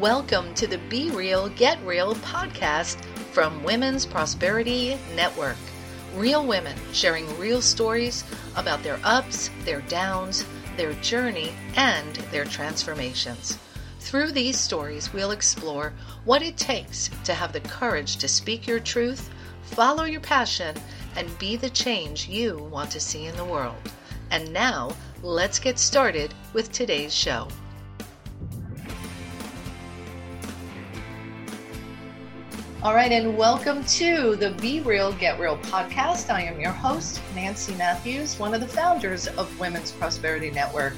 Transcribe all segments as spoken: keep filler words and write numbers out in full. Welcome to the Be Real, Get Real podcast from Women's Prosperity Network. Real women sharing real stories about their ups, their downs, their journey, and their transformations. Through these stories, we'll explore what it takes to have the courage to speak your truth, follow your passion, and be the change you want to see in the world. And now, let's get started with today's show. All right, and welcome to the Be Real, Get Real podcast. I am your host, Nancy Matthews, one of the founders of Women's Prosperity Network.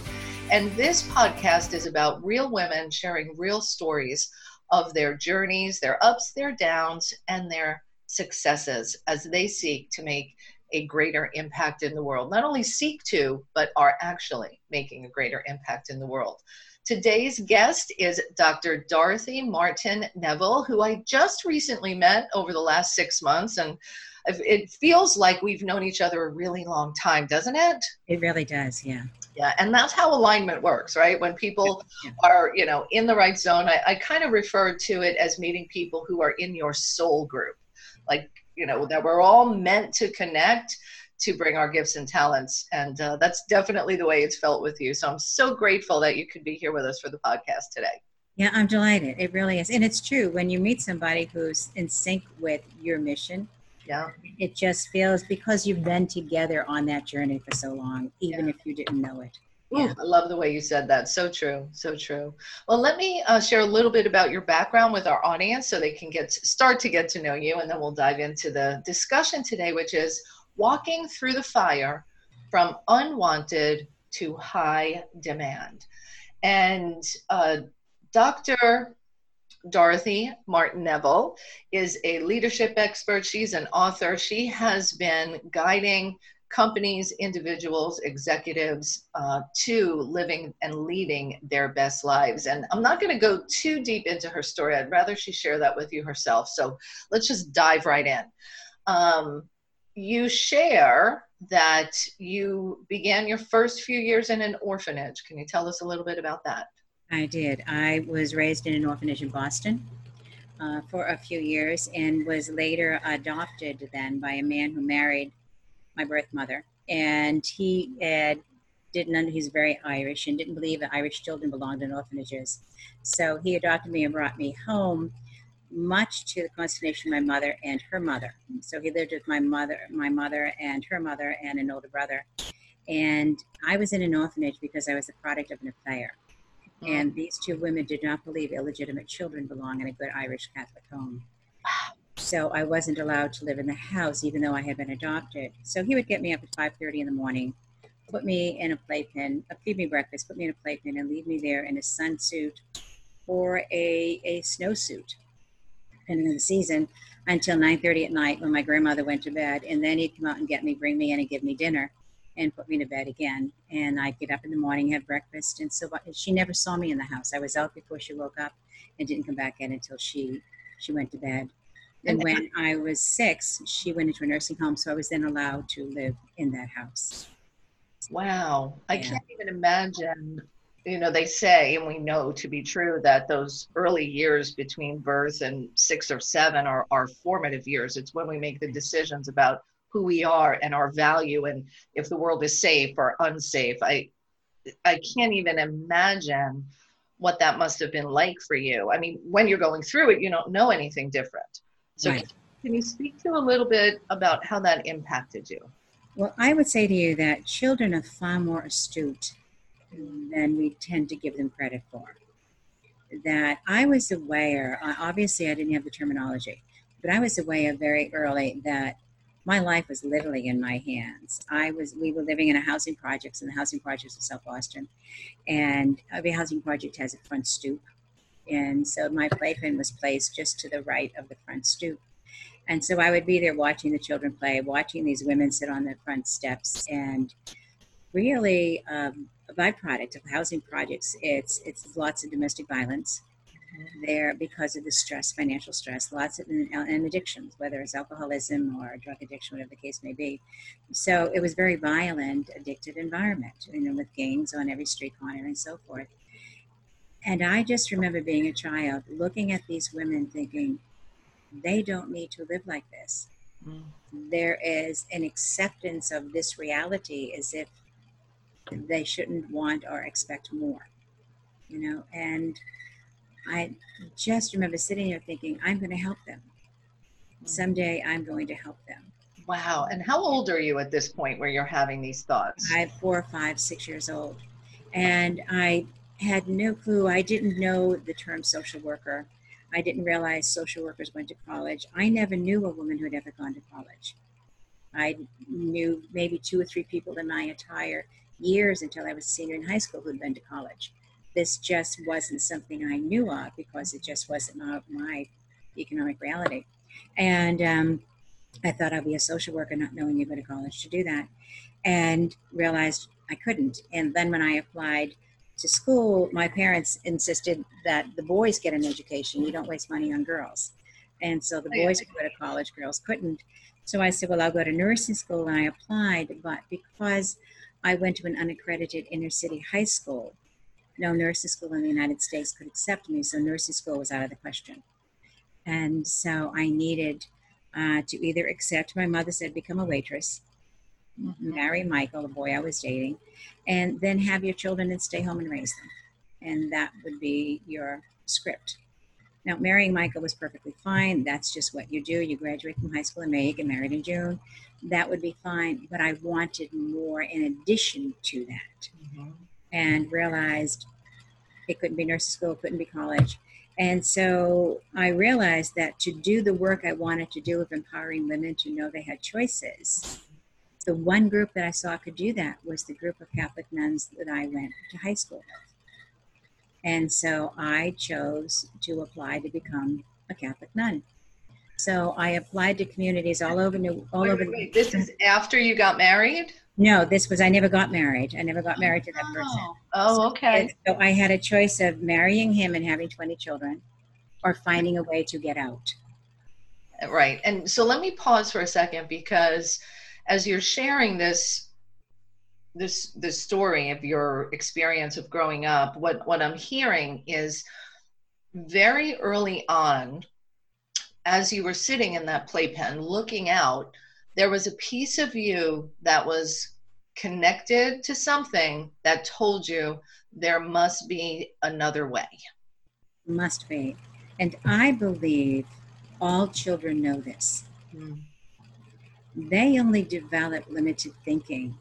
And this podcast is about real women sharing real stories of their journeys, their ups, their downs, and their successes as they seek to make a greater impact in the world. Not only seek to, but are actually making a greater impact in the world. Today's guest is Doctor Dorothy Martin Neville, who I just recently met over the last six months. And it feels like we've known each other a really long time, doesn't it? It really does, yeah. Yeah, and that's how alignment works, right? When people yeah. are, you know, in the right zone, I, I kind of refer to it as meeting people who are in your soul group. Like, you know, that we're all meant to connect to bring our gifts and talents. And uh, that's definitely the way it's felt with you. So I'm so grateful that you could be here with us for the podcast today. Yeah, I'm delighted. It really is. And it's true. When you meet somebody who's in sync with your mission, yeah, it just feels because you've been together on that journey for so long, even yeah. if you didn't know it. Yeah. Ooh, I love the way you said that. So true. So true. Well, let me uh, share a little bit about your background with our audience so they can get start to get to know you. And then we'll dive into the discussion today, which is walking through the fire from unwanted to high demand. And uh, Doctor Dorothy Martin Neville is a leadership expert. She's an author. She has been guiding companies, individuals, executives uh, to living and leading their best lives. And I'm not going to go too deep into her story. I'd rather she share that with you herself. So let's just dive right in. Um, you share that you began your first few years in an orphanage. Can you tell us a little bit about that? I did. I was raised in an orphanage in Boston uh, for a few years and was later adopted then by a man who married my birth mother, and he had, didn't under, he's very Irish and didn't believe that Irish children belonged in orphanages. So he adopted me and brought me home, much to the consternation of my mother and her mother. So he lived with my mother, my mother and her mother and an older brother. And I was in an orphanage because I was the product of an affair. Mm-hmm. And these two women did not believe illegitimate children belong in a good Irish Catholic home. Wow. So I wasn't allowed to live in the house, even though I had been adopted. So he would get me up at five thirty in the morning, put me in a playpen, feed me breakfast, put me in a playpen, and leave me there in a sunsuit or a, a snowsuit, depending on the season, until nine thirty at night when my grandmother went to bed. And then he'd come out and get me, bring me in and give me dinner and put me to bed again. And I'd get up in the morning, have breakfast. And so she never saw me in the house. I was out before she woke up and didn't come back in until she she went to bed. And when I was six, she went into a nursing home, so I was then allowed to live in that house. Wow. I yeah. can't even imagine, you know, they say, and we know to be true, that those early years between birth and six or seven are our formative years. It's when we make the decisions about who we are and our value and if the world is safe or unsafe. I, I can't even imagine what that must have been like for you. I mean, when you're going through it, you don't know anything different. So right. Can you speak to a little bit about how that impacted you? Well, I would say to you that children are far more astute than we tend to give them credit for. That I was aware, obviously I didn't have the terminology, but I was aware very early that my life was literally in my hands. I was, we were living in a housing project, in the housing projects of South Boston, and every housing project has a front stoop. And so my playpen was placed just to the right of the front stoop. And so I would be there watching the children play, watching these women sit on the front steps. And really, um, a byproduct of housing projects, it's it's lots of domestic violence there because of the stress, financial stress, lots of and addictions, whether it's alcoholism or drug addiction, whatever the case may be. So it was a very violent, addictive environment, you know, with gangs on every street corner and so forth. And I just remember being a child, looking at these women thinking, they don't need to live like this. Mm. There is an acceptance of this reality as if they shouldn't want or expect more, you know? And I just remember sitting there thinking, I'm going to help them. Someday I'm going to help them. Wow. And how old are you at this point where you're having these thoughts? I'm four, five, six years old. And I had no clue. I didn't know the term social worker. I didn't realize social workers went to college. I never knew a woman who had ever gone to college. I knew maybe two or three people in my entire years until I was a senior in high school who'd been to college. This just wasn't something I knew of because it just wasn't my economic reality. And um, I thought I'd be a social worker, not knowing you go to college to do that, and realized I couldn't. And then when I applied to school, my parents insisted that the boys get an education. You don't waste money on girls. And so the boys could go to college, girls couldn't. So I said, well, I'll go to nursing school. And I applied, but because I went to an unaccredited inner city high school, no nursing school in the United States could accept me. So nursing school was out of the question. And so I needed uh, to either accept, my mother said, become a waitress, mm-hmm. marry Michael, the boy I was dating, and then have your children and stay home and raise them. And that would be your script. Now, marrying Michael was perfectly fine. That's just what you do. You graduate from high school in May, you get married in June. That would be fine. But I wanted more in addition to that, mm-hmm. and realized it couldn't be nursing school, it couldn't be college. And so I realized that to do the work I wanted to do of empowering women to know they had choices, the one group that I saw could do that was the group of Catholic nuns that I went to high school with. And so I chose to apply to become a Catholic nun. So I applied to communities all over New all wait, over. Wait, wait. This is after you got married? No, this was, I never got married. I never got married to that person. Oh, okay. So, so I had a choice of marrying him and having twenty children or finding a way to get out. Right. And so let me pause for a second, because as you're sharing this, this, this story of your experience of growing up, what, what I'm hearing is very early on, as you were sitting in that playpen looking out, there was a piece of you that was connected to something that told you there must be another way. Must be. And I believe all children know this. Mm. They only develop limited thinking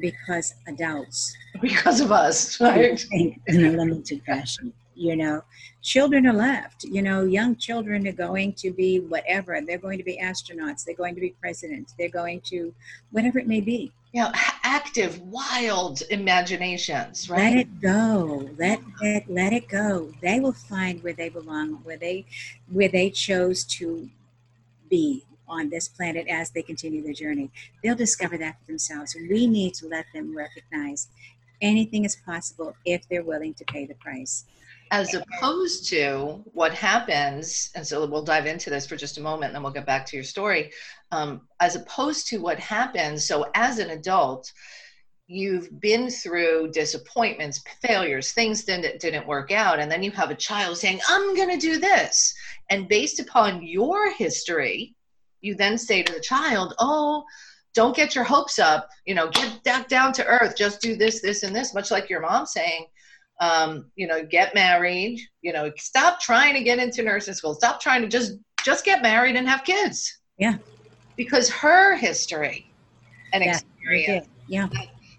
because adults. Because of us. Right? Think in a limited fashion. You know, children are left, you know, young children are going to be whatever. They're going to be astronauts. They're going to be presidents. They're going to whatever it may be. Yeah, active, wild imaginations, right? Let it go. Let it, let it go. They will find where they belong, where they, where they chose to be on this planet as they continue their journey. They'll discover that for themselves. We need to let them recognize anything is possible if they're willing to pay the price. As opposed to what happens, and so we'll dive into this for just a moment and then we'll get back to your story, um, as opposed to what happens, so as an adult, you've been through disappointments, failures, things didn't, didn't work out, and then you have a child saying, I'm going to do this. And based upon your history, you then say to the child, oh, don't get your hopes up, you know, get that down to earth, just do this, this, and this, much like your mom saying, Um, you know, get married, you know, stop trying to get into nursing school. Stop trying to just, just get married and have kids. Yeah. Because her history and yeah, experience. Yeah.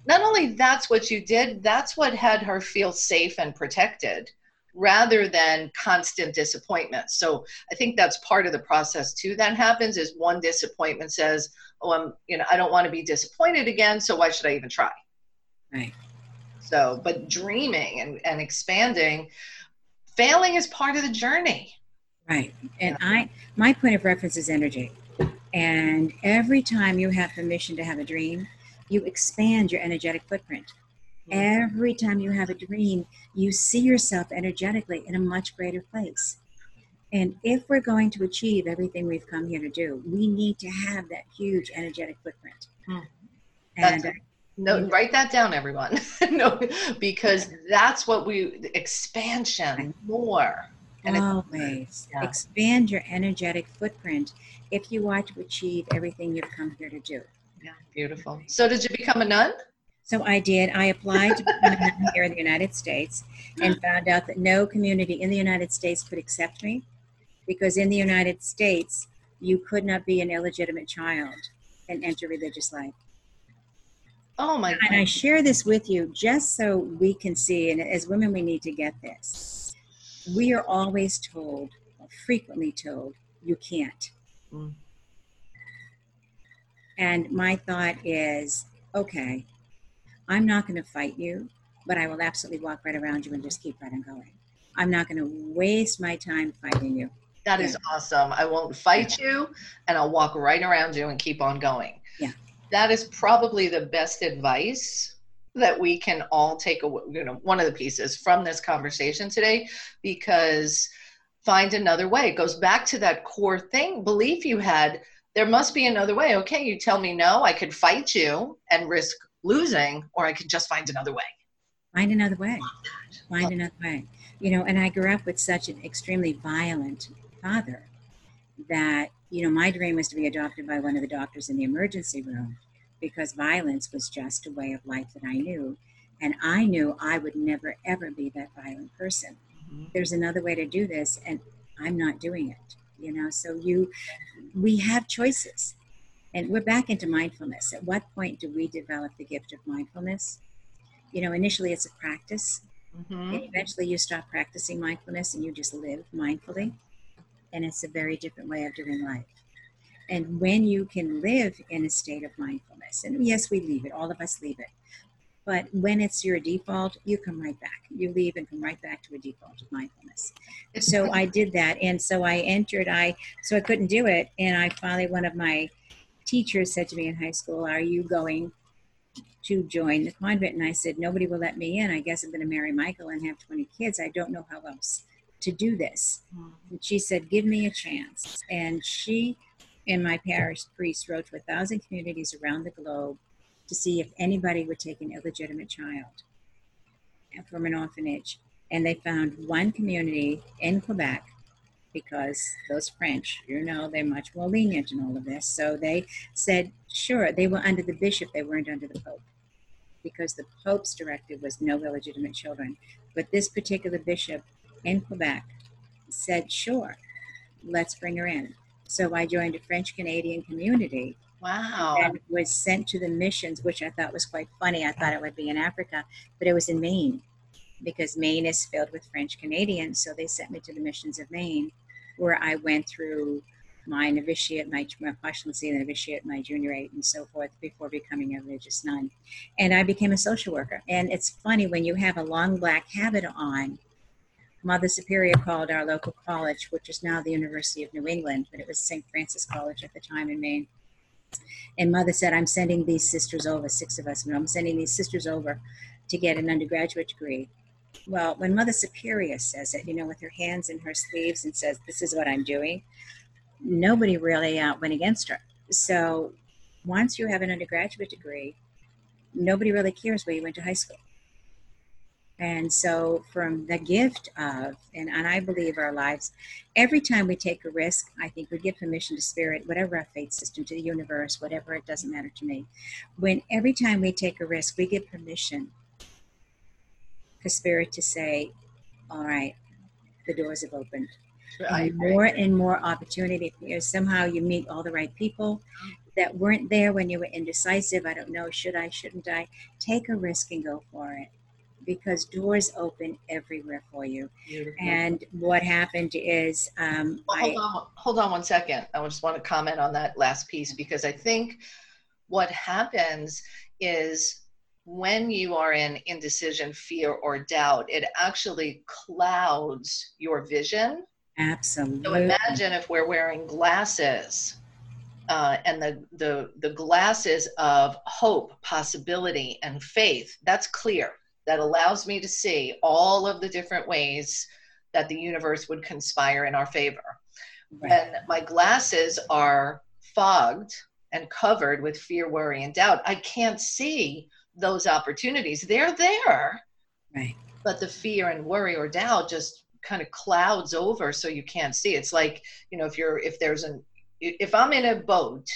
Not only that's what you did, that's what had her feel safe and protected rather than constant disappointment. So I think that's part of the process too that happens is one disappointment says, oh, I'm, you know, I don't want to be disappointed again. So why should I even try? Right. So, but dreaming and, and expanding, failing is part of the journey. Right. And I, my point of reference is energy. And every time you have permission to have a dream, you expand your energetic footprint. Mm-hmm. Every time you have a dream, you see yourself energetically in a much greater place. And if we're going to achieve everything we've come here to do, we need to have that huge energetic footprint. Mm-hmm. And No, write that down, everyone. No, because that's what we, expansion, more. And always. Yeah. Expand your energetic footprint if you want to achieve everything you've come here to do. Yeah, beautiful. So did you become a nun? So I did. I applied to become a nun here in the United States and found out that no community in the United States could accept me, because in the United States, you could not be an illegitimate child and enter religious life. Oh my God. And I share this with you just so we can see, and as women, we need to get this. We are always told, frequently told, you can't. Mm. And my thought is, okay, I'm not going to fight you, but I will absolutely walk right around you and just keep right on going. I'm not going to waste my time fighting you. That is awesome. I won't fight you, and I'll walk right around you and keep on going. Yeah. That is probably the best advice that we can all take away, you know, one of the pieces from this conversation today, because find another way. It goes back to that core thing, belief you had. There must be another way. Okay, you tell me no, I could fight you and risk losing, or I could just find another way. Find another way. Find Love another way. You know, and I grew up with such an extremely violent father that, you know, my dream was to be adopted by one of the doctors in the emergency room, because violence was just a way of life that I knew. And I knew I would never, ever be that violent person. Mm-hmm. There's another way to do this, and I'm not doing it, you know? So you, we have choices, and we're back into mindfulness. At what point do we develop the gift of mindfulness? You know, initially it's a practice. Mm-hmm. And eventually you stop practicing mindfulness and you just live mindfully. And it's a very different way of doing life. And when you can live in a state of mindfulness, and yes, we leave it, all of us leave it. But when it's your default, you come right back. You leave and come right back to a default of mindfulness. So I did that. And so I entered, I so I couldn't do it. And I finally, one of my teachers said to me in high school, are you going to join the convent? And I said, nobody will let me in. I guess I'm going to marry Michael and have twenty kids. I don't know how else to do this. And she said, give me a chance. And she and my parish priest wrote to a thousand communities around the globe to see if anybody would take an illegitimate child from an orphanage. And they found one community in Quebec, because those French, you know, they're much more lenient in all of this. So they said, sure, they were under the bishop, they weren't under the Pope, because the Pope's directive was no illegitimate children. But this particular bishop in Quebec said, sure, let's bring her in. So I joined a French Canadian community. Wow. And was sent to the missions, which I thought was quite funny. I thought it would be in Africa, but it was in Maine, because Maine is filled with French Canadians. So they sent me to the missions of Maine, where I went through my novitiate, my postulancy, the novitiate, my juniorate, and so forth, before becoming a religious nun. And I became a social worker. And it's funny, when you have a long black habit on, Mother Superior called our local college, which is now the University of New England, but it was Saint Francis College at the time in Maine. And Mother said, I'm sending these sisters over, six of us, and I'm sending these sisters over to get an undergraduate degree. Well, when Mother Superior says it, you know, with her hands in her sleeves and says, this is what I'm doing, nobody really uh, went against her. So once you have an undergraduate degree, nobody really cares where you went to high school. And so from the gift of, and, and I believe our lives, every time we take a risk, I think we give permission to spirit, whatever our faith system, to the universe, whatever, it doesn't matter to me. When every time we take a risk, we give permission for spirit to say, all right, the doors have opened. And more and more opportunity. You know, somehow you meet all the right people that weren't there when you were indecisive. I don't know, should I, shouldn't I? Take a risk and go for it, because doors open everywhere for you. Beautiful. And what happened is... Um, well, hold, I, on, hold on one second. I just want to comment on that last piece, because I think what happens is when you are in indecision, fear, or doubt, it actually clouds your vision. Absolutely. So imagine if we're wearing glasses, Uh, and the, the, the glasses of hope, possibility, and faith, that's clear. That allows me to see all of the different ways that the universe would conspire in our favor. Right. When my glasses are fogged and covered with fear, worry, and doubt, I can't see those opportunities. They're there. Right. But the fear and worry or doubt just kind of clouds over, so you can't see. It's like, you know, if you're, if there's an, if I'm in a boat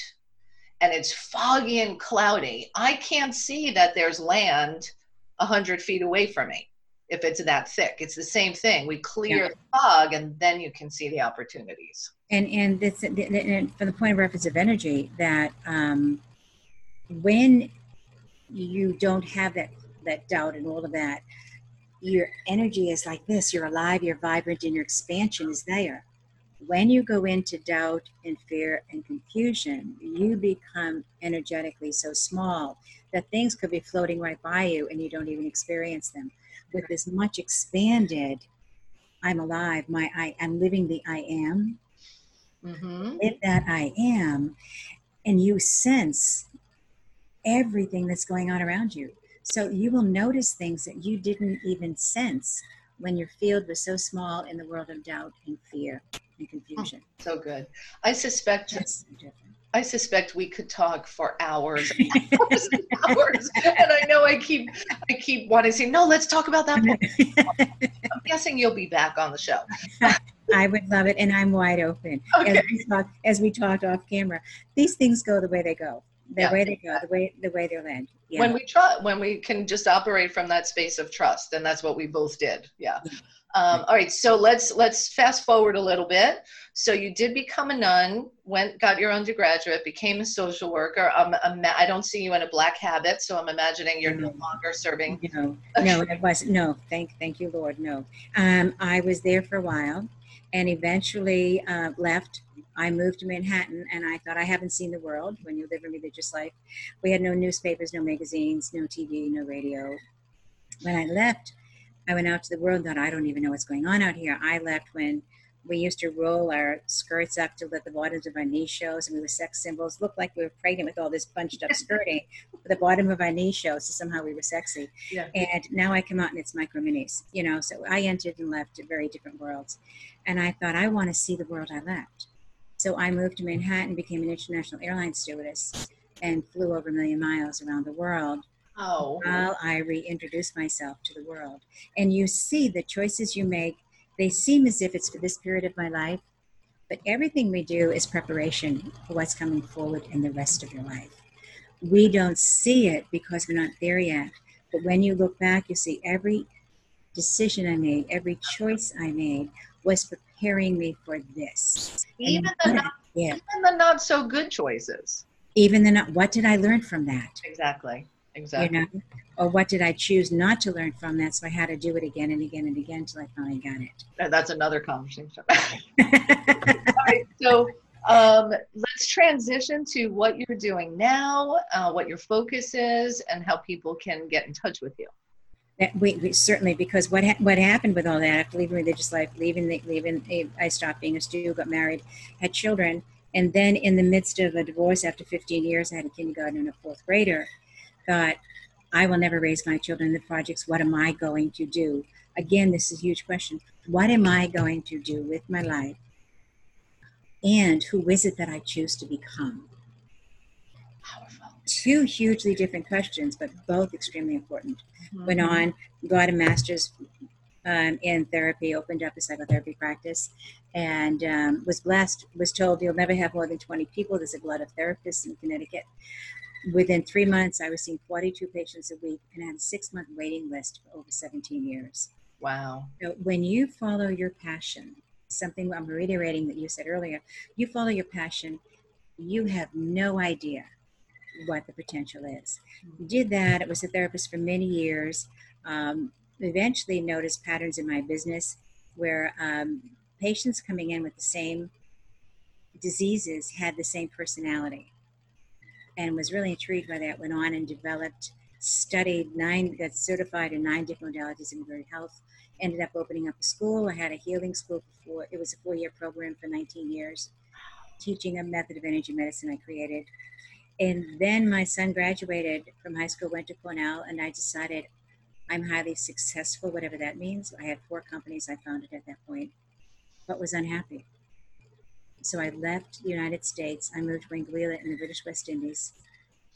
and it's foggy and cloudy, I can't see that there's land a hundred feet away from me. If it's that thick, it's the same thing. We clear yeah. the fog, and then you can see the opportunities. And and this, and from the point of reference of energy, that um, when you don't have that that doubt and all of that, your energy is like this. You're alive. You're vibrant, and your expansion is there. When you go into doubt and fear and confusion, you become energetically so small that things could be floating right by you, and you don't even experience them. With this much expanded, I'm alive, my I am living the I am, mm-hmm. live that I am, and you sense everything that's going on around you. So you will notice things that you didn't even sense when your field was so small in the world of doubt and fear and confusion. Oh, so good. I suspect that's so different. I suspect we could talk for hours and hours and hours. And I know I keep, I keep wanting to say, no, let's talk about that point. I'm guessing you'll be back on the show. I would love it. And I'm wide open. Okay. As we talk, as we talked off camera, these things go the way they go, the yeah. way they go, the way, the way they land. Yeah. When we try, when we can just operate from that space of trust, and that's what we both did. Yeah. Um, all right. So let's, let's fast forward a little bit. So you did become a nun, went, got your undergraduate, became a social worker. Um, I don't see you in a black habit, so I'm imagining you're no, no longer serving. No, no, it wasn't. No, thank, thank you, Lord. No, um, I was there for a while, and eventually uh, left. I moved to Manhattan, and I thought, I haven't seen the world. When you live a religious life, we had no newspapers, no magazines, no T V, no radio. When I left, I went out to the world and thought, I don't even know what's going on out here. I left when we used to roll our skirts up to let the bottoms of our knees show, and we were sex symbols. Looked like we were pregnant with all this bunched up skirting, but the bottom of our knees shows, so somehow we were sexy. Yeah. And now I come out and it's micro minis, you know. So I entered and left very different worlds, and I thought, I want to see the world I left. So I moved to Manhattan, became an international airline stewardess, and flew over a million miles around the world. Oh. While I reintroduced myself to the world, and you see the choices you make. They seem as if it's for this period of my life, but everything we do is preparation for what's coming forward in the rest of your life. We don't see it because we're not there yet, but when you look back, you see every decision I made, every choice I made was preparing me for this. Even the not, yeah. even the not so good choices. Even the not, what did I learn from that? Exactly, exactly. You know? Or what did I choose not to learn from? That's why I had to do it again and again and again until I finally got it. And that's another conversation. Right, so um, let's transition to what you're doing now, uh, what your focus is, and how people can get in touch with you. That we, we certainly, because what ha- what happened with all that after leaving religious life, leaving the, leaving, I stopped being a student, got married, had children, and then in the midst of a divorce after fifteen years, I had a kindergarten and a fourth grader. Thought, I will never raise my children in the projects. What am I going to do? Again, this is a huge question. What am I going to do with my life? And who is it that I choose to become? Powerful. Two hugely different questions, but both extremely important. Mm-hmm. Went on, got a master's um, in therapy, opened up a psychotherapy practice, and um, was blessed, was told you'll never have more than twenty people. There's a lot of therapists in Connecticut. Within three months, I was seeing forty-two patients a week and had a six-month waiting list for over seventeen years. Wow. So when you follow your passion, something I'm reiterating that you said earlier, you follow your passion, you have no idea what the potential is. You did that. It was a therapist for many years. Um, eventually noticed patterns in my business where um, patients coming in with the same diseases had the same personality. And was really intrigued by that, went on and developed, studied nine, got certified in nine different modalities in integrated health, ended up opening up a school. I had a healing school before, it was a four-year program for nineteen years, teaching a method of energy medicine I created. And then my son graduated from high school, went to Cornell, and I decided I'm highly successful, whatever that means. I had four companies I founded at that point, but was unhappy. So I left the United States. I moved to Anguilla in the British West Indies,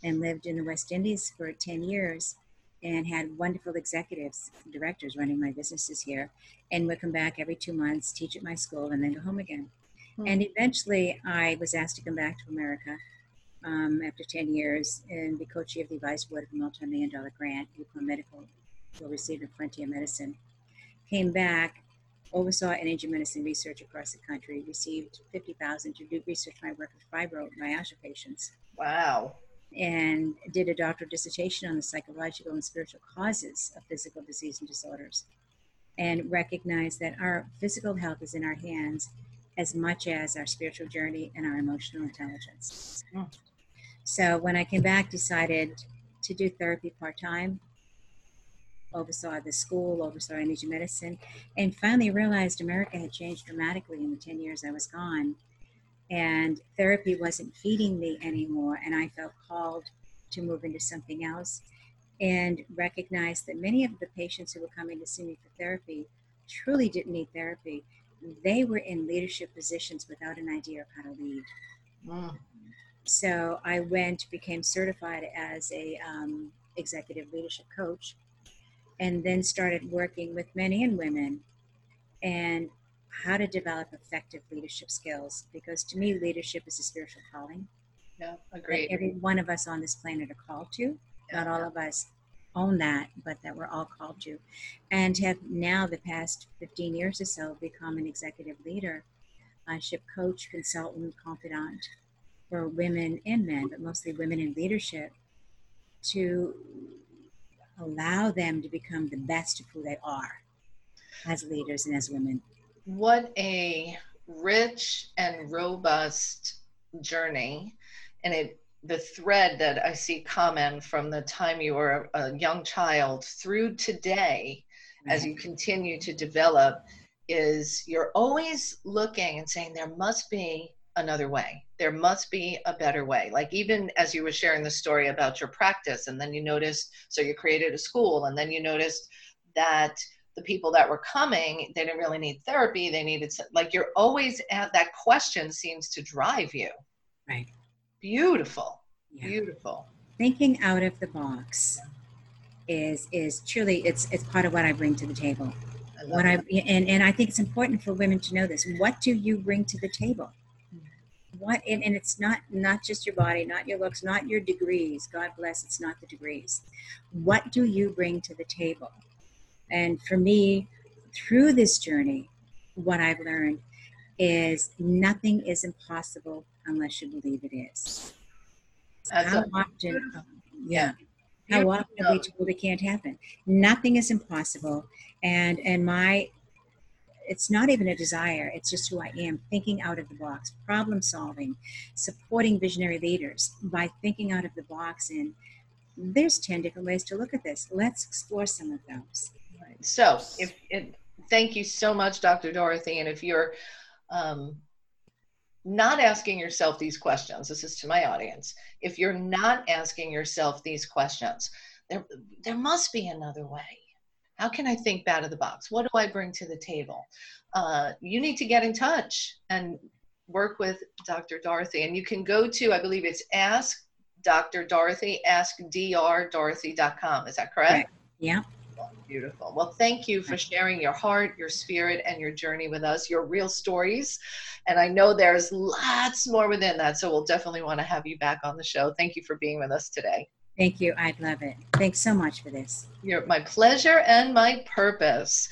and lived in the West Indies for ten years and had wonderful executives, directors running my businesses here, and would come back every two months, teach at my school, and then go home again. Mm. And eventually I was asked to come back to America um, after ten years and be co-chair of the advisory board of a multi-million dollar grant, UConn Medical, will receive a frontier medicine. Came back, oversaw energy medicine research across the country, received fifty thousand to do research on my work with fibromyalgia patients. Wow. And did a doctoral dissertation on the psychological and spiritual causes of physical disease and disorders, and recognized that our physical health is in our hands as much as our spiritual journey and our emotional intelligence. Mm. So when I came back, decided to do therapy part-time, oversaw the school, oversaw energy medicine, and finally realized America had changed dramatically in the ten years I was gone. And therapy wasn't feeding me anymore, and I felt called to move into something else, and recognized that many of the patients who were coming to see me for therapy truly didn't need therapy. They were in leadership positions without an idea of how to lead. Wow. So I went, became certified as a um, executive leadership coach, and then started working with men and women and how to develop effective leadership skills, because to me, leadership is a spiritual calling. Yeah, agreed. That every one of us on this planet are called to. Yeah, Not all yeah. of us own that, but that we're all called to. And have now, the past fifteen years or so, become an executive leader, a ship coach, consultant, confidant for women and men, but mostly women in leadership, to allow them to become the best of who they are as leaders and as women. What a rich and robust journey. And it, the thread that I see common from the time you were a young child through today, mm-hmm. as you continue to develop, is you're always looking and saying, there must be another way. There must be a better way. Like even as you were sharing the story about your practice, and then you noticed, so you created a school, and then you noticed that the people that were coming, they didn't really need therapy. They needed, like, you're always at that question seems to drive you. Right. Beautiful. Yeah. Beautiful. Thinking out of the box is, is truly, it's, it's part of what I bring to the table. I love what that. I, and, and I think it's important for women to know this. What do you bring to the table? What, and, and it's not, not just your body, not your looks, not your degrees. God bless. It's not the degrees. What do you bring to the table? And for me, through this journey, what I've learned is nothing is impossible unless you believe it is. That's how often, yeah, yeah. how often are we told it can't happen? Nothing is impossible. And, and my, it's not even a desire. It's just who I am, thinking out of the box, problem solving, supporting visionary leaders by thinking out of the box. And there's ten different ways to look at this. Let's explore some of those. Right. So if, if thank you so much, Doctor Dorothy. And if you're um, not asking yourself these questions, this is to my audience, if you're not asking yourself these questions, there, there must be another way. How can I think out of the box? What do I bring to the table? Uh, you need to get in touch and work with Doctor Dorothy. And you can go to, I believe it's Ask Doctor Dorothy, ask d r dorothy dot com. Is that correct? Right. Yeah. Beautiful. Well, thank you for sharing your heart, your spirit, and your journey with us, your real stories. And I know there's lots more within that, so we'll definitely want to have you back on the show. Thank you for being with us today. Thank you. I'd love it. Thanks so much for this. You're my pleasure and my purpose.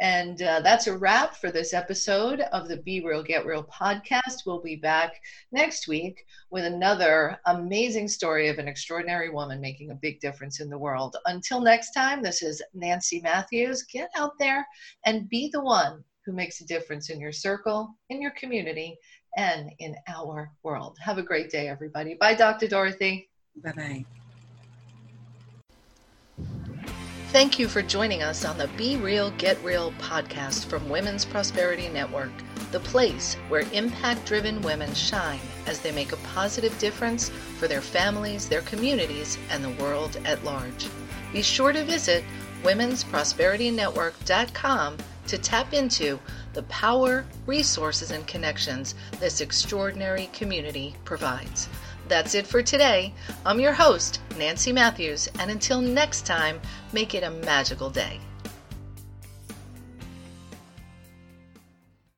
And uh, that's a wrap for this episode of the Be Real, Get Real podcast. We'll be back next week with another amazing story of an extraordinary woman making a big difference in the world. Until next time, this is Nancy Matthews. Get out there and be the one who makes a difference in your circle, in your community, and in our world. Have a great day, everybody. Bye, Doctor Dorothy. Bye-bye. Thank you for joining us on the Be Real, Get Real podcast from Women's Prosperity Network, the place where impact-driven women shine as they make a positive difference for their families, their communities, and the world at large. Be sure to visit women's prosperity network dot com to tap into the power, resources, and connections this extraordinary community provides. That's it for today. I'm your host, Nancy Matthews, and until next time, make it a magical day.